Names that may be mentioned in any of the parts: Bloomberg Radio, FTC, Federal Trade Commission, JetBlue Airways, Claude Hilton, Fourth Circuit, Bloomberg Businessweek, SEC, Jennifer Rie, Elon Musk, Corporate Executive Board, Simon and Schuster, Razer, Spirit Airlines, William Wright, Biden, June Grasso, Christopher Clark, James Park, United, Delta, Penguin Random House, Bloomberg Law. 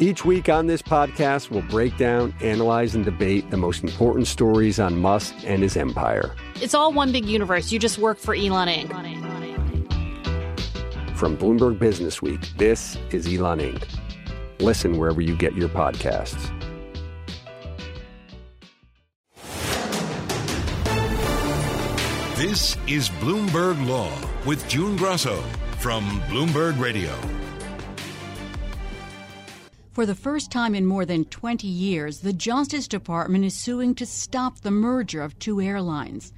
Each week on this podcast, we'll break down, analyze, and debate the most important stories on Musk and his empire. It's all one big universe. You just work for Elon Inc. From Bloomberg Businessweek, this is Elon Inc. Listen wherever you get your podcasts. This is Bloomberg Law with June Grasso from Bloomberg Radio. For the first time in more than 20 years, the Justice Department is suing to stop the merger of two airlines.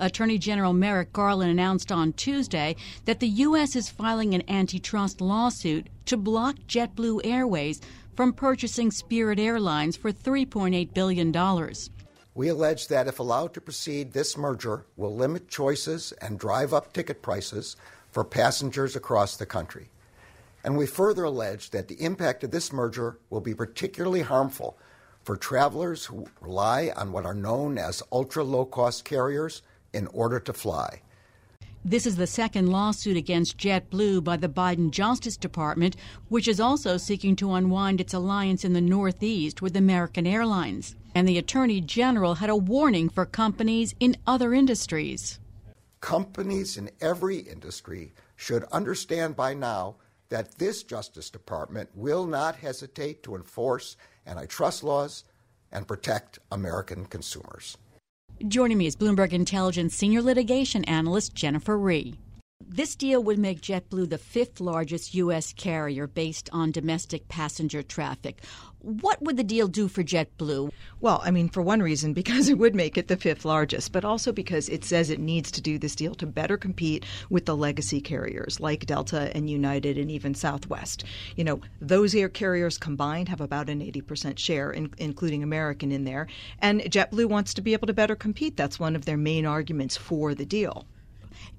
Attorney General Merrick Garland announced on Tuesday that the U.S. is filing an antitrust lawsuit to block JetBlue Airways from purchasing Spirit Airlines for $3.8 billion. We allege that if allowed to proceed, this merger will limit choices and drive up ticket prices for passengers across the country. And we further allege that the impact of this merger will be particularly harmful for travelers who rely on what are known as ultra-low-cost carriers in order to fly. This is the second lawsuit against JetBlue by the Biden Justice Department, which is also seeking to unwind its alliance in the Northeast with American Airlines. And the Attorney General had a warning for companies in other industries. Companies in every industry should understand by now that this Justice Department will not hesitate to enforce antitrust laws and protect American consumers. Joining me is Bloomberg Intelligence Senior Litigation Analyst Jennifer Rie. This deal would make JetBlue the fifth largest U.S. carrier based on domestic passenger traffic. What would the deal do for JetBlue? Well, I mean, for one reason, because it would make it the fifth largest, but also because it says it needs to do this deal to better compete with the legacy carriers like Delta and United and even Southwest. You know, those air carriers combined have about an 80% share, including American in there. And JetBlue wants to be able to better compete. That's one of their main arguments for the deal.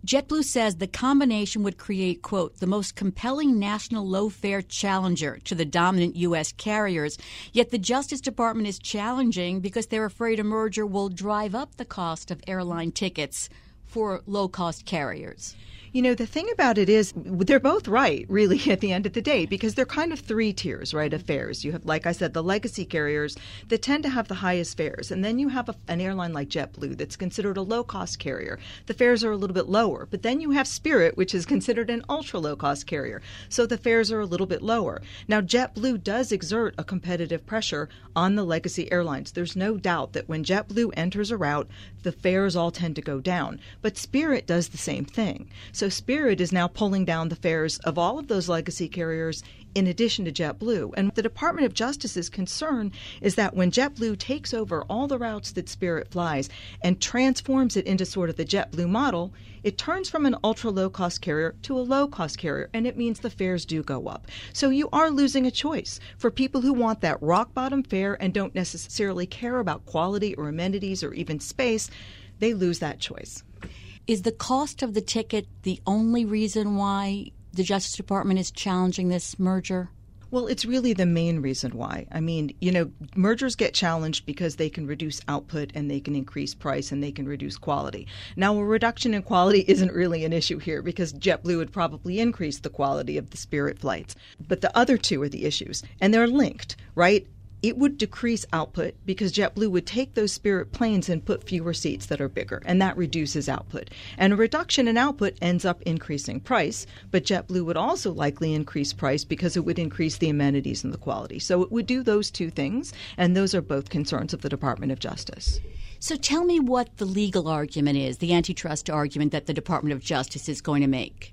JetBlue says the combination would create, quote, the most compelling national low-fare challenger to the dominant U.S. carriers. Yet the Justice Department is challenging because they're afraid a merger will drive up the cost of airline tickets for low-cost carriers. You know, the thing about it is they're both right, really, at the end of the day, because they're kind of three tiers, right, of fares. You have, like I said, the legacy carriers that tend to have the highest fares. And then you have an airline like JetBlue that's considered a low-cost carrier. The fares are a little bit lower. But then you have Spirit, which is considered an ultra-low-cost carrier. So the fares are a little bit lower. Now, JetBlue does exert a competitive pressure on the legacy airlines. There's no doubt that when JetBlue enters a route, the fares all tend to go down. But Spirit does the same thing. So Spirit is now pulling down the fares of all of those legacy carriers in addition to JetBlue. And the Department of Justice's concern is that when JetBlue takes over all the routes that Spirit flies and transforms it into sort of the JetBlue model, it turns from an ultra-low-cost carrier to a low-cost carrier, and it means the fares do go up. So you are losing a choice for people who want that rock-bottom fare and don't necessarily care about quality or amenities or even space. They lose that choice. Is the cost of the ticket the only reason why the Justice Department is challenging this merger? Well, it's really the main reason why. I mean, you know, mergers get challenged because they can reduce output and they can increase price and they can reduce quality. Now, a reduction in quality isn't really an issue here because JetBlue would probably increase the quality of the Spirit flights. But the other two are the issues, and they're linked, right? It would decrease output because JetBlue would take those Spirit planes and put fewer seats that are bigger, and that reduces output. And a reduction in output ends up increasing price, but JetBlue would also likely increase price because it would increase the amenities and the quality. So it would do those two things, and those are both concerns of the Department of Justice. So tell me what the legal argument is, the antitrust argument that the Department of Justice is going to make.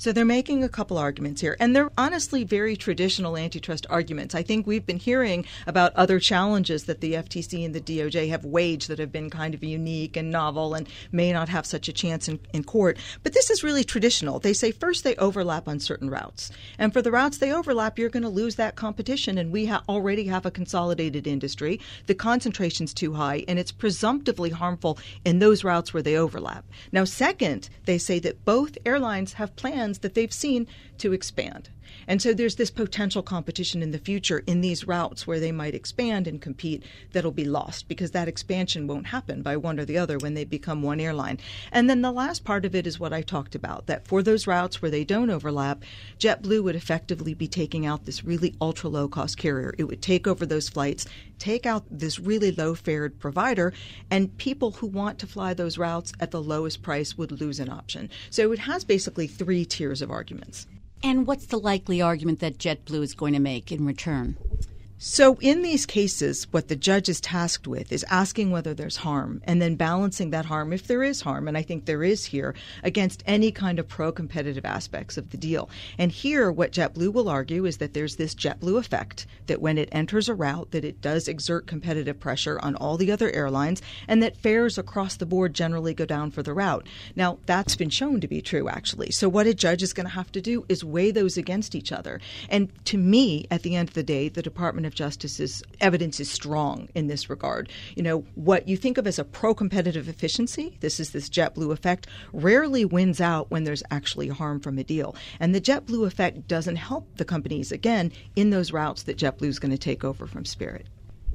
So they're making a couple arguments here, and they're honestly very traditional antitrust arguments. I think we've been hearing about other challenges that the FTC and the DOJ have waged that have been kind of unique and novel and may not have such a chance in court. But this is really traditional. They say first they overlap on certain routes. And for the routes they overlap, you're going to lose that competition. And we already have a consolidated industry. The concentration's too high, and it's presumptively harmful in those routes where they overlap. Now, second, they say that both airlines have plans that they've seen to expand. And so there's this potential competition in the future in these routes where they might expand and compete that'll be lost because that expansion won't happen by one or the other when they become one airline. And then the last part of it is what I talked about, that for those routes where they don't overlap, JetBlue would effectively be taking out this really ultra-low-cost carrier. It would take over those flights, take out this really low-fared provider, and people who want to fly those routes at the lowest price would lose an option. So it has basically three tiers of arguments. And what's the likely argument that JetBlue is going to make in return? So in these cases, what the judge is tasked with is asking whether there's harm and then balancing that harm, if there is harm, and I think there is here, against any kind of pro-competitive aspects of the deal. And here, what JetBlue will argue is that there's this JetBlue effect, that when it enters a route, that it does exert competitive pressure on all the other airlines, and that fares across the board generally go down for the route. Now, that's been shown to be true, actually. So what a judge is going to have to do is weigh those against each other. And to me, at the end of the day, the Department of Justice's evidence is strong in this regard. You know, what you think of as a pro-competitive efficiency, this JetBlue effect, rarely wins out when there's actually harm from a deal. And the JetBlue effect doesn't help the companies, again, in those routes that JetBlue is going to take over from Spirit.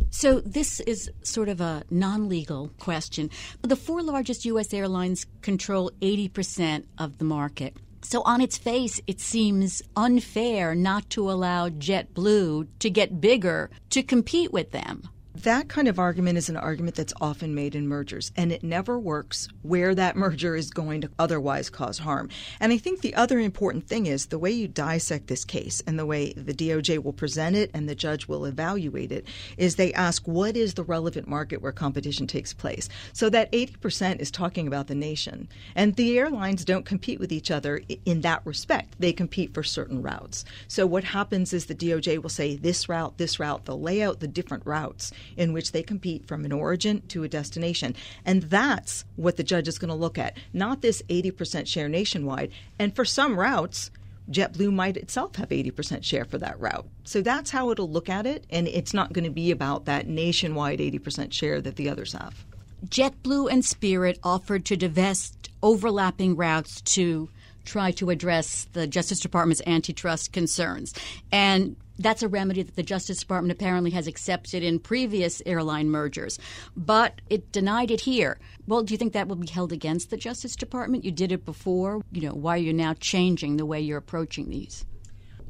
So this is sort of a non-legal question. The four largest U.S. airlines control 80% of the market. So on its face, it seems unfair not to allow JetBlue to get bigger to compete with them. That kind of argument is an argument that's often made in mergers, and it never works where that merger is going to otherwise cause harm. And I think the other important thing is the way you dissect this case and the way the DOJ will present it and the judge will evaluate it is they ask, what is the relevant market where competition takes place? So that 80% is talking about the nation. And the airlines don't compete with each other in that respect. They compete for certain routes. So what happens is the DOJ will say this route, they'll lay out the different routes in which they compete from an origin to a destination. And that's what the judge is going to look at, not this 80% share nationwide. And for some routes, JetBlue might itself have 80% share for that route. So that's how it'll look at it. And it's not going to be about that nationwide 80% share that the others have. JetBlue and Spirit offered to divest overlapping routes to try to address the Justice Department's antitrust concerns. And that's a remedy that the Justice Department apparently has accepted in previous airline mergers, but it denied it here. Well, do you think that will be held against the Justice Department? You did it before. You know, why are you now changing the way you're approaching these?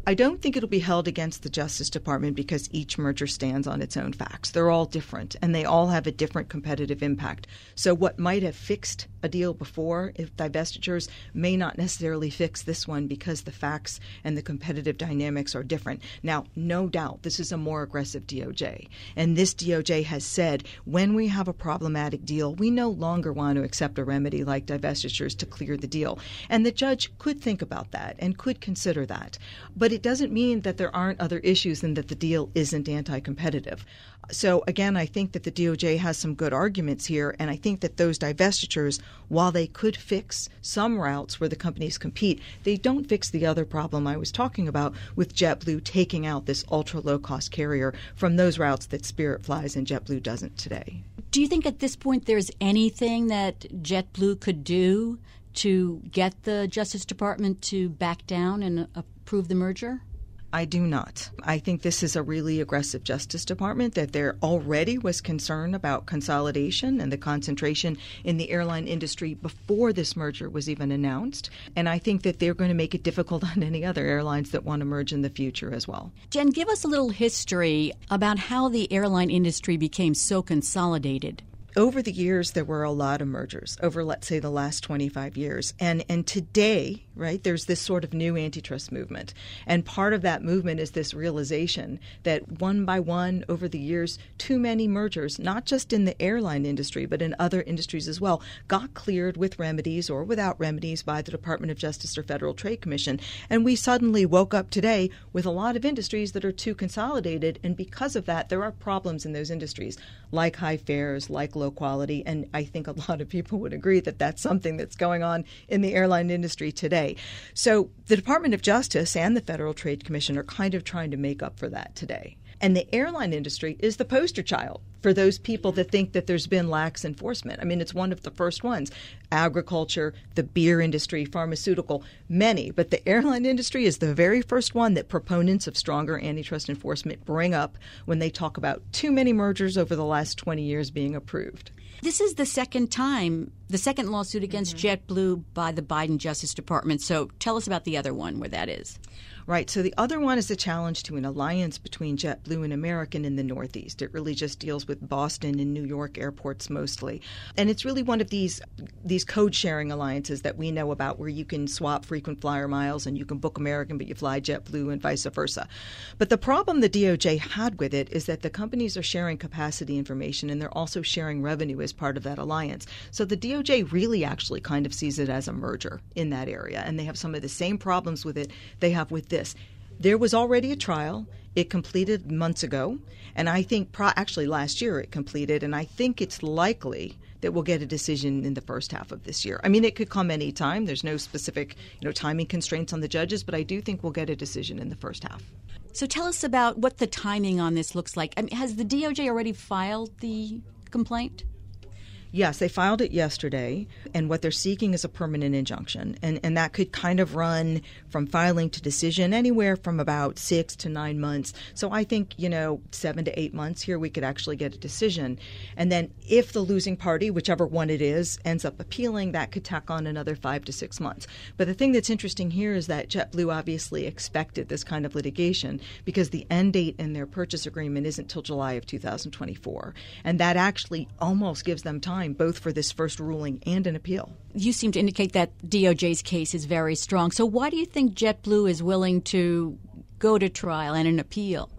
I don't think it'll be held against the Justice Department because each merger stands on its own facts. They're all different, and they all have a different competitive impact. So what might have fixed a deal before, if divestitures, may not necessarily fix this one because the facts and the competitive dynamics are different. Now, no doubt, this is a more aggressive DOJ. And this DOJ has said, when we have a problematic deal, we no longer want to accept a remedy like divestitures to clear the deal. And the judge could think about that and could consider that. But it doesn't mean that there aren't other issues and that the deal isn't anti-competitive. So, again, I think that the DOJ has some good arguments here, and I think that those divestitures, while they could fix some routes where the companies compete, they don't fix the other problem I was talking about with JetBlue taking out this ultra-low-cost carrier from those routes that Spirit flies and JetBlue doesn't today. Do you think at this point there's anything that JetBlue could do to get the Justice Department to back down and approve the merger? I do not. I think this is a really aggressive Justice Department, that there already was concern about consolidation and the concentration in the airline industry before this merger was even announced. And I think that they're going to make it difficult on any other airlines that want to merge in the future as well. Jen, give us a little history about how the airline industry became so consolidated. over the years, there were a lot of mergers over, let's say, the last 25 years. And today, right, there's this sort of new antitrust movement. And part of that movement is this realization that one by one over the years, too many mergers, not just in the airline industry, but in other industries as well, got cleared with remedies or without remedies by the Department of Justice or Federal Trade Commission. And we suddenly woke up today with a lot of industries that are too consolidated. And because of that, there are problems in those industries, like high fares, like low quality, and I think a lot of people would agree that that's something that's going on in the airline industry today. So the Department of Justice and the Federal Trade Commission are kind of trying to make up for that today. And the airline industry is the poster child for those people that think that there's been lax enforcement. I mean, it's one of the first ones. Agriculture, the beer industry, pharmaceutical, many. But the airline industry is the very first one that proponents of stronger antitrust enforcement bring up when they talk about too many mergers over the last 20 years being approved. This is the second time, the second lawsuit against JetBlue by the Biden Justice Department. So tell us about the other one where that is. Right. So the other one is a challenge to an alliance between JetBlue and American in the Northeast. It really just deals with Boston and New York airports mostly. And it's really one of these code-sharing alliances that we know about where you can swap frequent flyer miles and you can book American, but you fly JetBlue and vice versa. But the problem the DOJ had with it is that the companies are sharing capacity information and they're also sharing revenue as part of that alliance. So the DOJ really actually kind of sees it as a merger in that area. And they have some of the same problems with it they have with this. There was already a trial. It completed months ago. And I think actually last year it completed. And I think it's likely that we'll get a decision in the first half of this year. I mean, it could come any time. There's no specific, timing constraints on the judges, but I do think we'll get a decision in the first half. So tell us about what the timing on this looks like. I mean, has the DOJ already filed the complaint? Yes, they filed it yesterday, and what they're seeking is a permanent injunction. And that could kind of run from filing to decision anywhere from about 6 to 9 months. So I think, 7 to 8 months here, we could actually get a decision. And then if the losing party, whichever one it is, ends up appealing, that could tack on another 5 to 6 months. But the thing that's interesting here is that JetBlue obviously expected this kind of litigation because the end date in their purchase agreement isn't till July of 2024. And that actually almost gives them time both for this first ruling and an appeal. You seem to indicate that DOJ's case is very strong. So why do you think JetBlue is willing to go to trial and an appeal?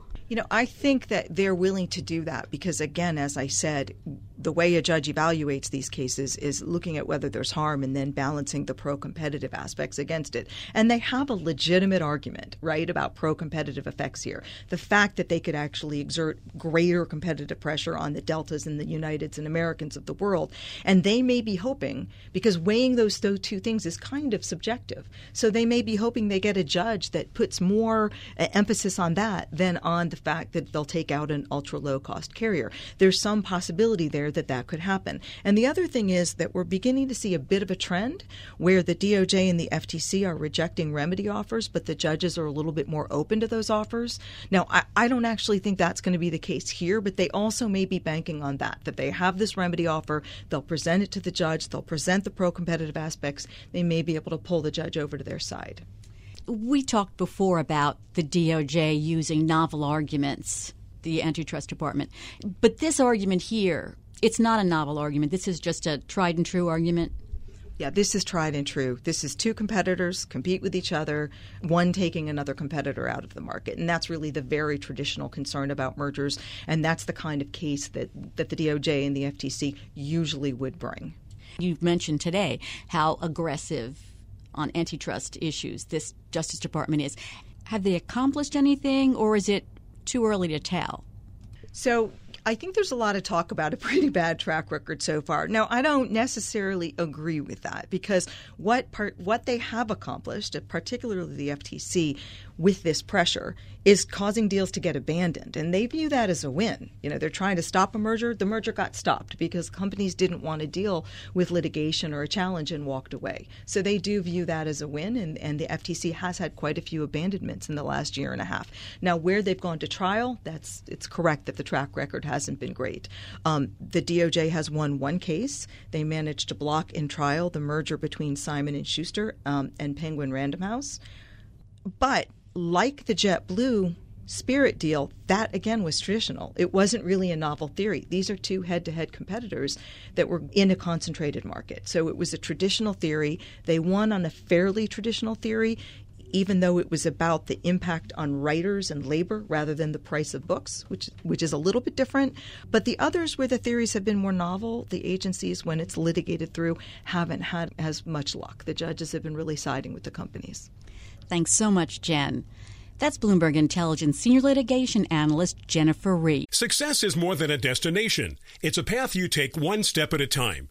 I think that they're willing to do that because, again, as I said, the way a judge evaluates these cases is looking at whether there's harm and then balancing the pro-competitive aspects against it. And they have a legitimate argument, right, about pro-competitive effects here. The fact that they could actually exert greater competitive pressure on the Deltas and the Uniteds and Americans of the world. And they may be hoping, because weighing those two things is kind of subjective, so they may be hoping they get a judge that puts more emphasis on that than on the fact that they'll take out an ultra low cost carrier. There's some possibility there that could happen. And the other thing is that we're beginning to see a bit of a trend where the DOJ and the FTC are rejecting remedy offers, but the judges are a little bit more open to those offers. Now, I don't actually think that's going to be the case here, but they also may be banking on that they have this remedy offer, they'll present it to the judge, they'll present the pro-competitive aspects, they may be able to pull the judge over to their side. We talked before about the DOJ using novel arguments, the antitrust department. But this argument here, it's not a novel argument. This is just a tried and true argument. Yeah, this is tried and true. This is two competitors compete with each other, one taking another competitor out of the market. And that's really the very traditional concern about mergers. And that's the kind of case that the DOJ and the FTC usually would bring. You've mentioned today how aggressive on antitrust issues this Justice Department is. Have they accomplished anything, or is it too early to tell? So I think there's a lot of talk about a pretty bad track record so far. Now, I don't necessarily agree with that because what they have accomplished, particularly the FTC, with this pressure is causing deals to get abandoned. And they view that as a win. They're trying to stop a merger. The merger got stopped because companies didn't want to deal with litigation or a challenge and walked away. So they do view that as a win. And the FTC has had quite a few abandonments in the last year and a half. Now, where they've gone to trial, it's correct that the track record hasn't been great. The DOJ has won one case. They managed to block in trial the merger between Simon and Schuster and Penguin Random House. But like the JetBlue Spirit deal, that again was traditional. It wasn't really a novel theory. These are two head-to-head competitors that were in a concentrated market. So it was a traditional theory. They won on a fairly traditional theory, even though it was about the impact on writers and labor rather than the price of books, which is a little bit different. But the others where the theories have been more novel, the agencies, when it's litigated through, haven't had as much luck. The judges have been really siding with the companies. Thanks so much, Jen. That's Bloomberg Intelligence Senior Litigation Analyst Jennifer Rie. Success is more than a destination. It's a path you take one step at a time.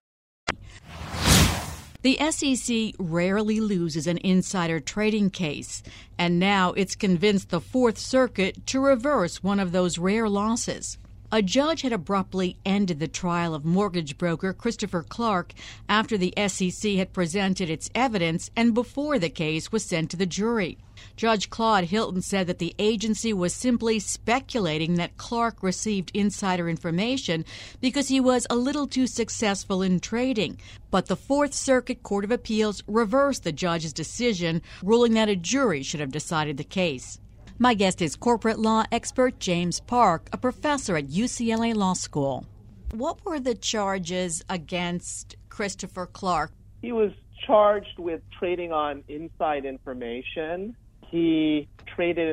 The SEC rarely loses an insider trading case, and now it's convinced the Fourth Circuit to reverse one of those rare losses. A judge had abruptly ended the trial of mortgage broker Christopher Clark after the SEC had presented its evidence and before the case was sent to the jury. Judge Claude Hilton said that the agency was simply speculating that Clark received insider information because he was a little too successful in trading. But the Fourth Circuit Court of Appeals reversed the judge's decision, ruling that a jury should have decided the case. My guest is corporate law expert James Park, a professor at UCLA Law School. What were the charges against Christopher Clark? He was charged with trading on inside information. He traded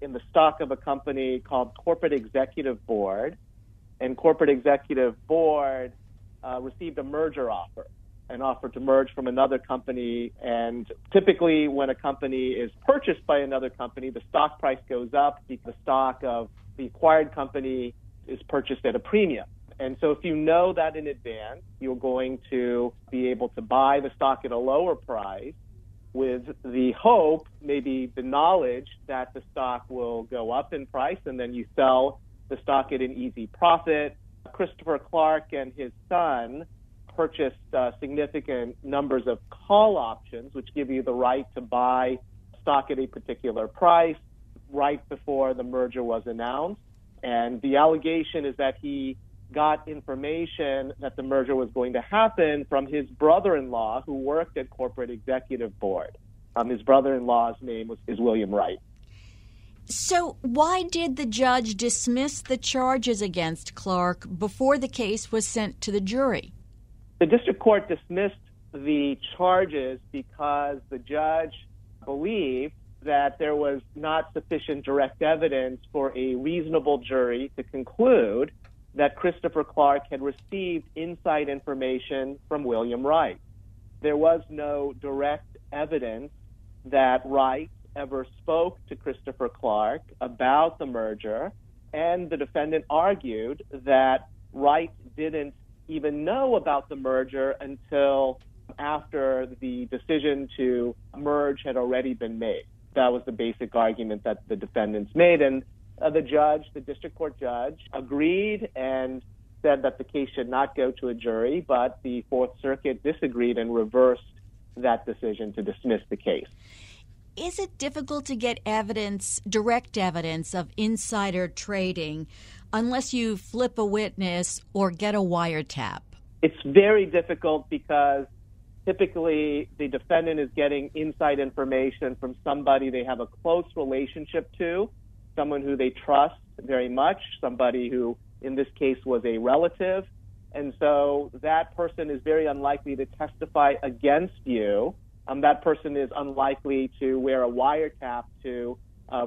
in the stock of a company called Corporate Executive Board, and Corporate Executive Board received a merger offer, an offer to merge from another company. And typically when a company is purchased by another company, the stock price goes up because the stock of the acquired company is purchased at a premium. And so if you know that in advance, you're going to be able to buy the stock at a lower price with the hope, maybe the knowledge, that the stock will go up in price, and then you sell the stock at an easy profit. Christopher Clark and his son purchased significant numbers of call options, which give you the right to buy stock at a particular price right before the merger was announced. And the allegation is that he got information that the merger was going to happen from his brother-in-law, who worked at Corporate Executive Board. His brother-in-law's name is William Wright. So why did the judge dismiss the charges against Clark before the case was sent to the jury? The district court dismissed the charges because the judge believed that there was not sufficient direct evidence for a reasonable jury to conclude that Christopher Clark had received inside information from William Wright. There was no direct evidence that Wright ever spoke to Christopher Clark about the merger, and the defendant argued that Wright didn't even know about the merger until after the decision to merge had already been made. That was the basic argument that the defendants made. And the judge, the district court judge, agreed and said that the case should not go to a jury, but the Fourth Circuit disagreed and reversed that decision to dismiss the case. Is it difficult to get evidence, direct evidence of insider trading unless you flip a witness or get a wiretap? It's very difficult because typically the defendant is getting inside information from somebody they have a close relationship to, someone who they trust very much, somebody who in this case was a relative. And so that person is very unlikely to testify against you. That person is unlikely to wear a wiretap to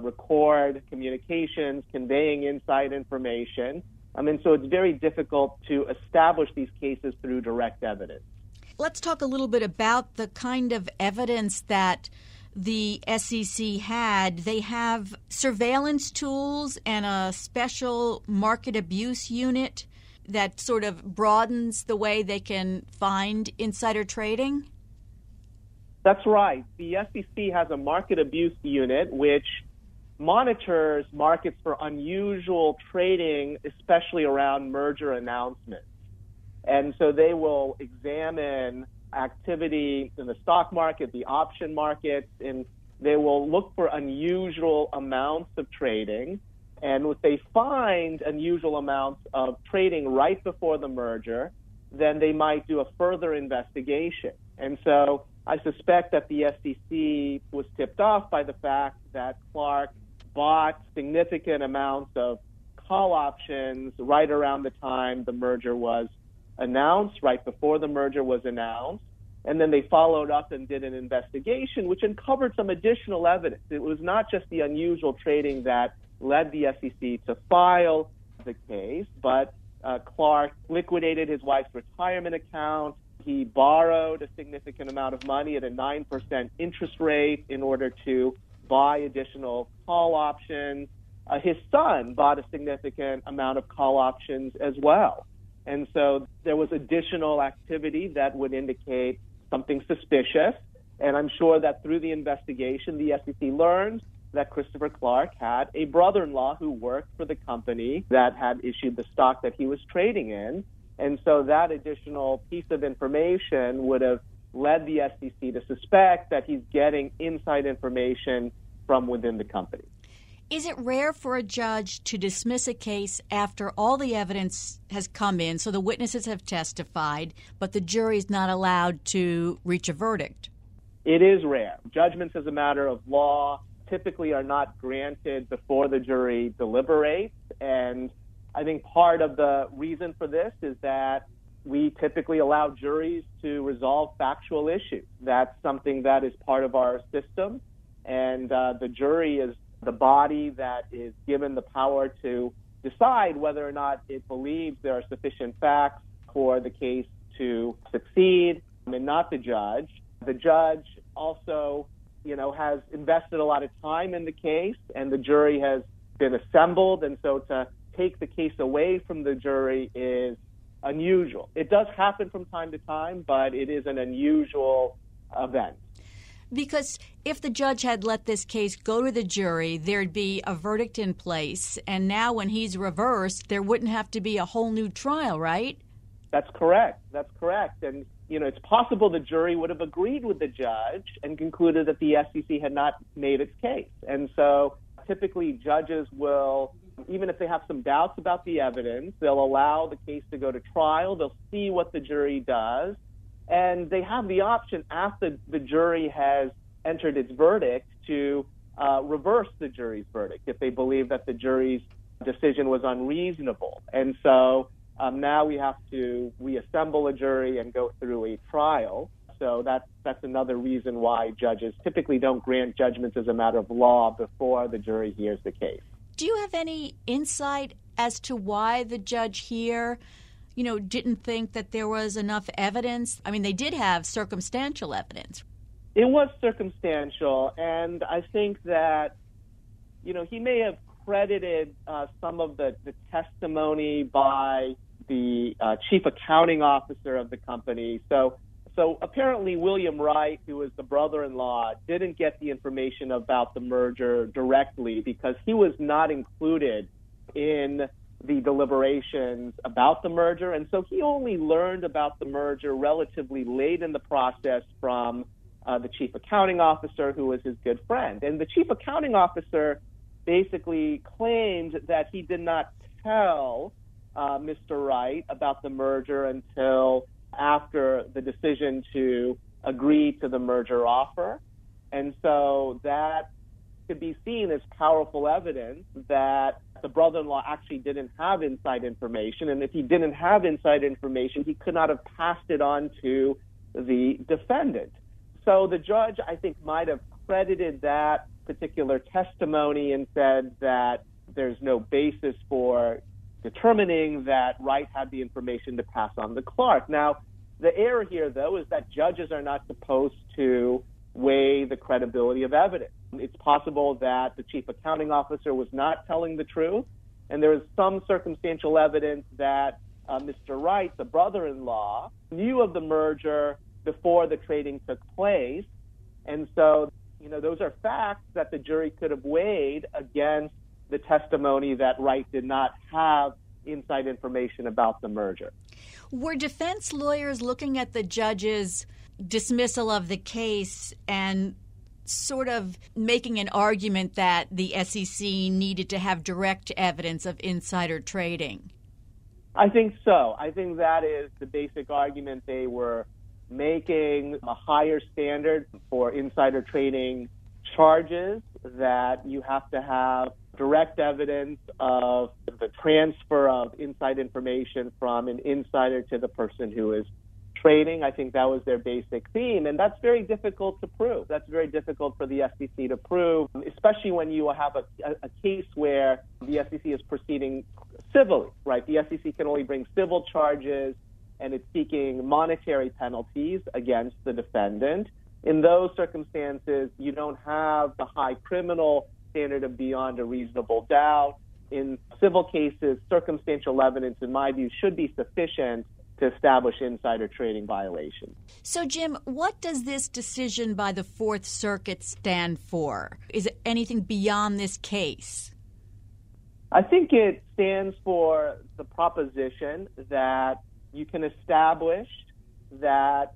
record communications, conveying inside information. And so it's very difficult to establish these cases through direct evidence. Let's talk a little bit about the kind of evidence that the SEC had. They have surveillance tools and a special market abuse unit that sort of broadens the way they can find insider trading? That's right. The SEC has a market abuse unit which monitors markets for unusual trading, especially around merger announcements. And so they will examine activity in the stock market, the option markets, and they will look for unusual amounts of trading. And if they find unusual amounts of trading right before the merger, then they might do a further investigation. And so I suspect that the SEC was tipped off by the fact that Clark bought significant amounts of call options right around the time the merger was announced, right before the merger was announced. And then they followed up and did an investigation, which uncovered some additional evidence. It was not just the unusual trading that led the SEC to file the case, but Clark liquidated his wife's retirement account. He borrowed a significant amount of money at a 9% interest rate in order to buy additional call options. His son bought a significant amount of call options as well. And so there was additional activity that would indicate something suspicious. And I'm sure that through the investigation, the SEC learned that Christopher Clark had a brother-in-law who worked for the company that had issued the stock that he was trading in. And so that additional piece of information would have led the SEC to suspect that he's getting inside information from within the company. Is it rare for a judge to dismiss a case after all the evidence has come in, so the witnesses have testified, but the jury's not allowed to reach a verdict? It is rare. Judgments as a matter of law typically are not granted before the jury deliberates, and I think part of the reason for this is that we typically allow juries to resolve factual issues. That's something that is part of our system, and the jury is the body that is given the power to decide whether or not it believes there are sufficient facts for the case to succeed, and not the judge. The judge also, has invested a lot of time in the case, and the jury has been assembled, and so to take the case away from the jury is unusual. It does happen from time to time, but it is an unusual event. Because if the judge had let this case go to the jury, there'd be a verdict in place, and now when he's reversed, there wouldn't have to be a whole new trial, right? That's correct. And, it's possible the jury would have agreed with the judge and concluded that the SEC had not made its case. And so typically judges will, even if they have some doubts about the evidence, they'll allow the case to go to trial. They'll see what the jury does. And they have the option after the jury has entered its verdict to reverse the jury's verdict if they believe that the jury's decision was unreasonable. And so now we have to reassemble a jury and go through a trial. So that's another reason why judges typically don't grant judgments as a matter of law before the jury hears the case. Do you have any insight as to why the judge here, didn't think that there was enough evidence? I mean, they did have circumstantial evidence. It was circumstantial, and I think that, he may have credited some of the testimony by the chief accounting officer of the company. So So apparently William Wright, who is the brother-in-law, didn't get the information about the merger directly because he was not included in the deliberations about the merger. And so he only learned about the merger relatively late in the process from the chief accounting officer, who was his good friend. And the chief accounting officer basically claimed that he did not tell Mr. Wright about the merger until after the decision to agree to the merger offer. And so that could be seen as powerful evidence that the brother-in-law actually didn't have inside information. And if he didn't have inside information, he could not have passed it on to the defendant. So the judge, I think, might have credited that particular testimony and said that there's no basis for determining that Wright had the information to pass on to Clark. Now, the error here, though, is that judges are not supposed to weigh the credibility of evidence. It's possible that the chief accounting officer was not telling the truth, and there is some circumstantial evidence that Mr. Wright, the brother-in-law, knew of the merger before the trading took place. And so, you know, those are facts that the jury could have weighed against the testimony that Wright did not have inside information about the merger. Were defense lawyers looking at the judge's dismissal of the case and sort of making an argument that the SEC needed to have direct evidence of insider trading? I think so. I think that is the basic argument they were making, a higher standard for insider trading charges, that you have to have direct evidence of the transfer of inside information from an insider to the person who is trading. I think that was their basic theme, and that's very difficult to prove. That's very difficult for the SEC to prove, especially when you have a case where the SEC is proceeding civilly, right? The SEC can only bring civil charges, and it's seeking monetary penalties against the defendant. In those circumstances, you don't have the high criminal standard of beyond a reasonable doubt. In civil cases, circumstantial evidence, in my view, should be sufficient to establish insider trading violations. So, Jim, what does this decision by the Fourth Circuit stand for? Is it anything beyond this case? I think it stands for the proposition that you can establish that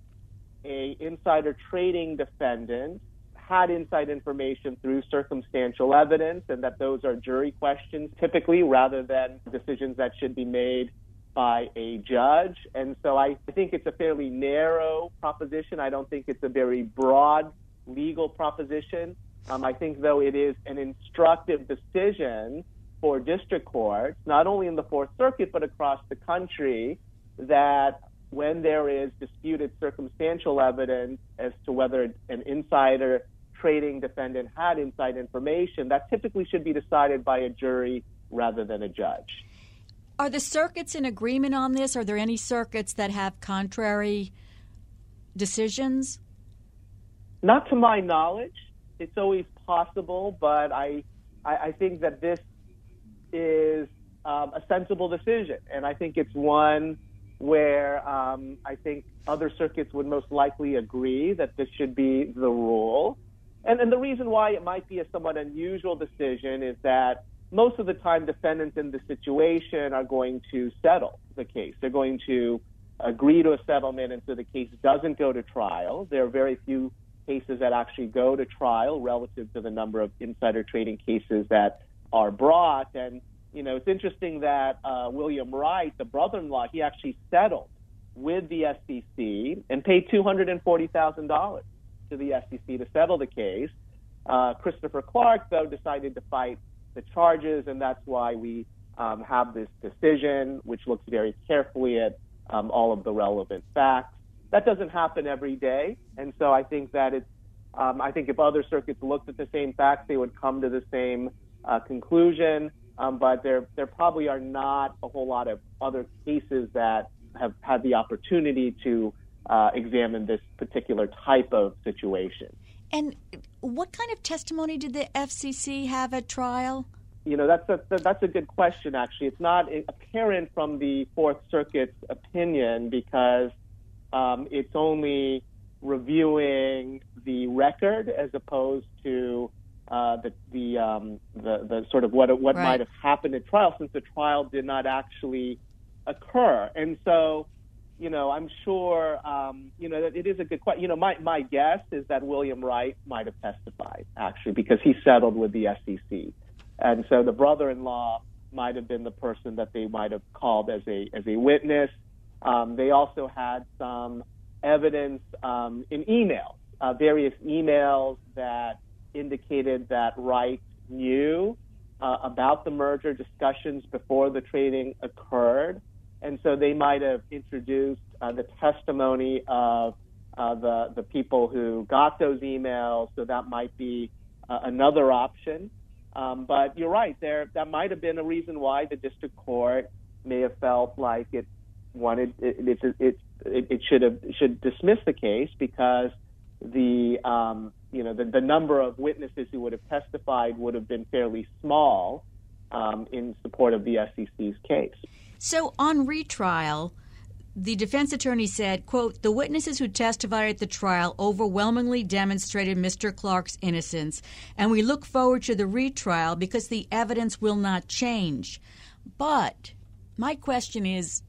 an insider trading defendant had inside information through circumstantial evidence, and that those are jury questions typically rather than decisions that should be made by a judge. And so I think it's a fairly narrow proposition. I don't think it's a very broad legal proposition. I think, though, it is an instructive decision for district courts, not only in the Fourth Circuit, but across the country, that when there is disputed circumstantial evidence as to whether an insider trading defendant had inside information, that typically should be decided by a jury rather than a judge. Are the circuits in agreement on this? Are there any circuits that have contrary decisions? Not to my knowledge. It's always possible, but I think that this is a sensible decision, and I think it's one where I think other circuits would most likely agree that this should be the rule. And the reason why it might be a somewhat unusual decision is that most of the time defendants in this situation are going to settle the case. They're going to agree to a settlement, and so the case doesn't go to trial. There are very few cases that actually go to trial relative to the number of insider trading cases that are brought. And you know, it's interesting that William Wright, the brother-in-law, he actually settled with the SEC and paid $240,000 to the SEC to settle the case. Christopher Clark, though, decided to fight the charges, and that's why we have this decision, which looks very carefully at all of the relevant facts. That doesn't happen every day, and so I think that it's I think if other circuits looked at the same facts, they would come to the same conclusion. But there probably are not a whole lot of other cases that have had the opportunity to examine this particular type of situation. And what kind of testimony did the FCC have at trial? You know, that's a good question, actually. It's not apparent from the Fourth Circuit's opinion because It's only reviewing the record as opposed to the sort of what right. might have happened at trial, since the trial did not actually occur. And so, you know, I'm sure, you know, that it is a good question. You know, my guess is that William Wright might have testified, actually, because he settled with the SEC. And so the brother-in-law might have been the person that they might have called as a witness. They also had some evidence in emails, various emails that indicated that Wright knew about the merger discussions before the trading occurred. And so they might have introduced the testimony of the people who got those emails. So that might be another option. But you're right, that might have been a reason why the district court may have felt like it wanted it should dismiss the case, because the number of witnesses who would have testified would have been fairly small in support of the SEC's case. So on retrial, the defense attorney said, quote, "The witnesses who testified at the trial overwhelmingly demonstrated Mr. Clark's innocence, and we look forward to the retrial because the evidence will not change." But my question is,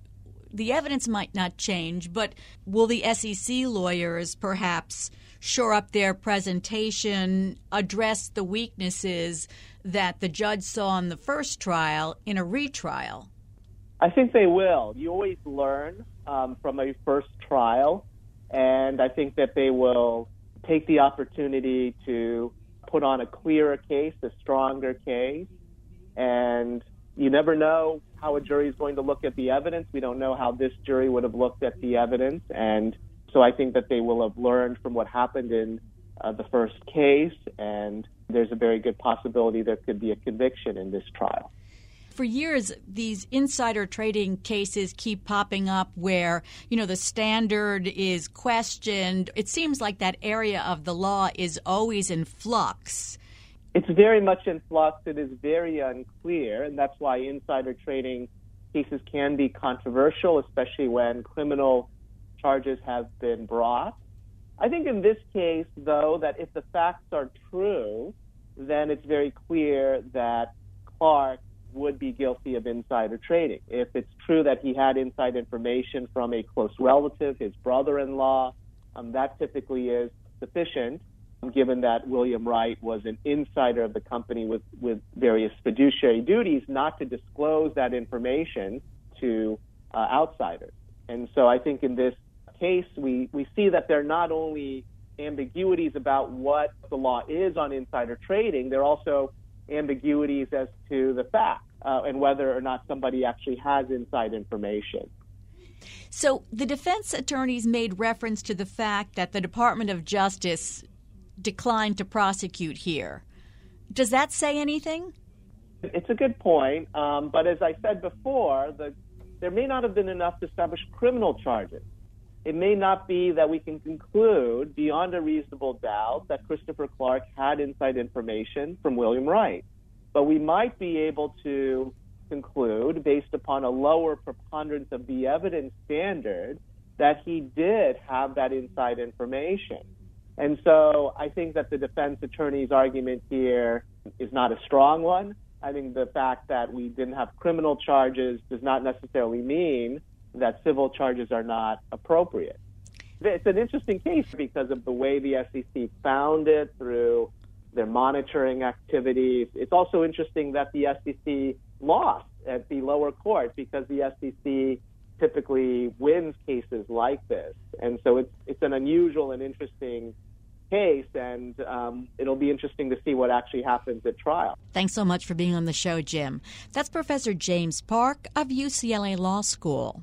the evidence might not change, but will the SEC lawyers perhaps shore up their presentation, address the weaknesses that the judge saw in the first trial in a retrial? I think they will. You always learn from a first trial, and I think that they will take the opportunity to put on a clearer case, a stronger case, and you never know how a jury is going to look at the evidence. We don't know how this jury would have looked at the evidence, and so I think that they will have learned from what happened in the first case, and there's a very good possibility there could be a conviction in this trial. For years, these insider trading cases keep popping up where, you know, the standard is questioned. It seems like that area of the law is always in flux. It's very much in flux. It is very unclear, and that's why insider trading cases can be controversial, especially when criminal charges have been brought. I think in this case, though, that if the facts are true, then it's very clear that Clark would be guilty of insider trading. If it's true that he had inside information from a close relative, his brother-in-law, that typically is sufficient, given that William Wright was an insider of the company with various fiduciary duties not to disclose that information to outsiders. And so I think in this case, we see that there are not only ambiguities about what the law is on insider trading, they're also ambiguities as to the fact and whether or not somebody actually has inside information. So the defense attorneys made reference to the fact that the Department of Justice declined to prosecute here. Does that say anything? It's a good point, but as I said before, there may not have been enough to establish criminal charges. It may not be that we can conclude beyond a reasonable doubt that Christopher Clark had inside information from William Wright, but we might be able to conclude, based upon a lower preponderance of the evidence standard, that he did have that inside information. And so I think that the defense attorney's argument here is not a strong one. I think the fact that we didn't have criminal charges does not necessarily mean that civil charges are not appropriate. It's an interesting case because of the way the SEC found it through their monitoring activities. It's also interesting that the SEC lost at the lower court because the SEC typically wins cases like this. And so it's an unusual and interesting case, and it'll be interesting to see what actually happens at trial. Thanks so much for being on the show, Jim. That's Professor James Park of UCLA Law School.